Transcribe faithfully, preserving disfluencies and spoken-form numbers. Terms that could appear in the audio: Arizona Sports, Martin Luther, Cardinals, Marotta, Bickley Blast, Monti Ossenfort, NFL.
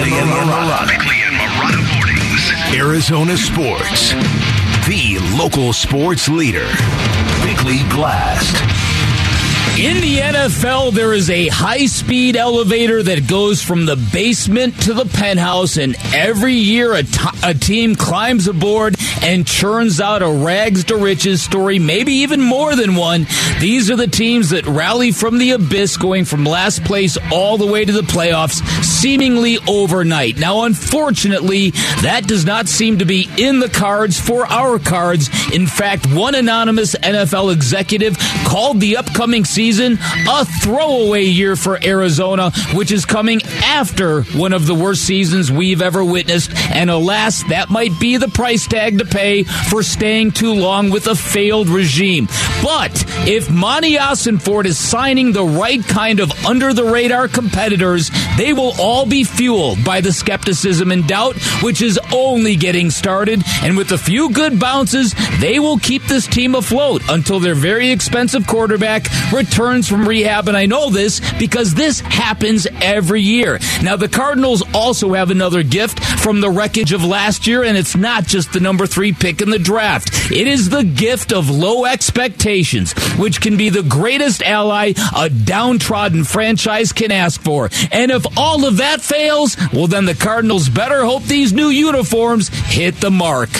Bickley and Marotta. Bickley and Marotta mornings. Arizona Sports, the local sports leader. Bickley Blast. In the N F L, there is a high-speed elevator that goes from the basement to the penthouse, and every year a, t- a team climbs aboard and churns out a rags-to-riches story, maybe even more than one. These are the teams that rally from the abyss, going from last place all the way to the playoffs, seemingly overnight. Now, unfortunately, that does not seem to be in the cards for our cards. In fact, one anonymous N F L executive called the upcoming season a throwaway year for Arizona, which is coming after one of the worst seasons we've ever witnessed. And alas, that might be the price tag to pay for staying too long with a failed regime. But if Monti Ossenfort is signing the right kind of under-the-radar competitors, they will all be fueled by the skepticism and doubt, which is only getting started. And with a few good bounces, they will keep this team afloat until their very expensive quarterback returns from rehab. And I know this because this happens every year. Now, the Cardinals also have another gift from the wreckage of last year, and it's not just the number three pick in the draft. It is the gift of low expectations, which can be the greatest ally a downtrodden franchise can ask for. And if all of that fails, well, then the Cardinals better hope these new uniforms hit the mark.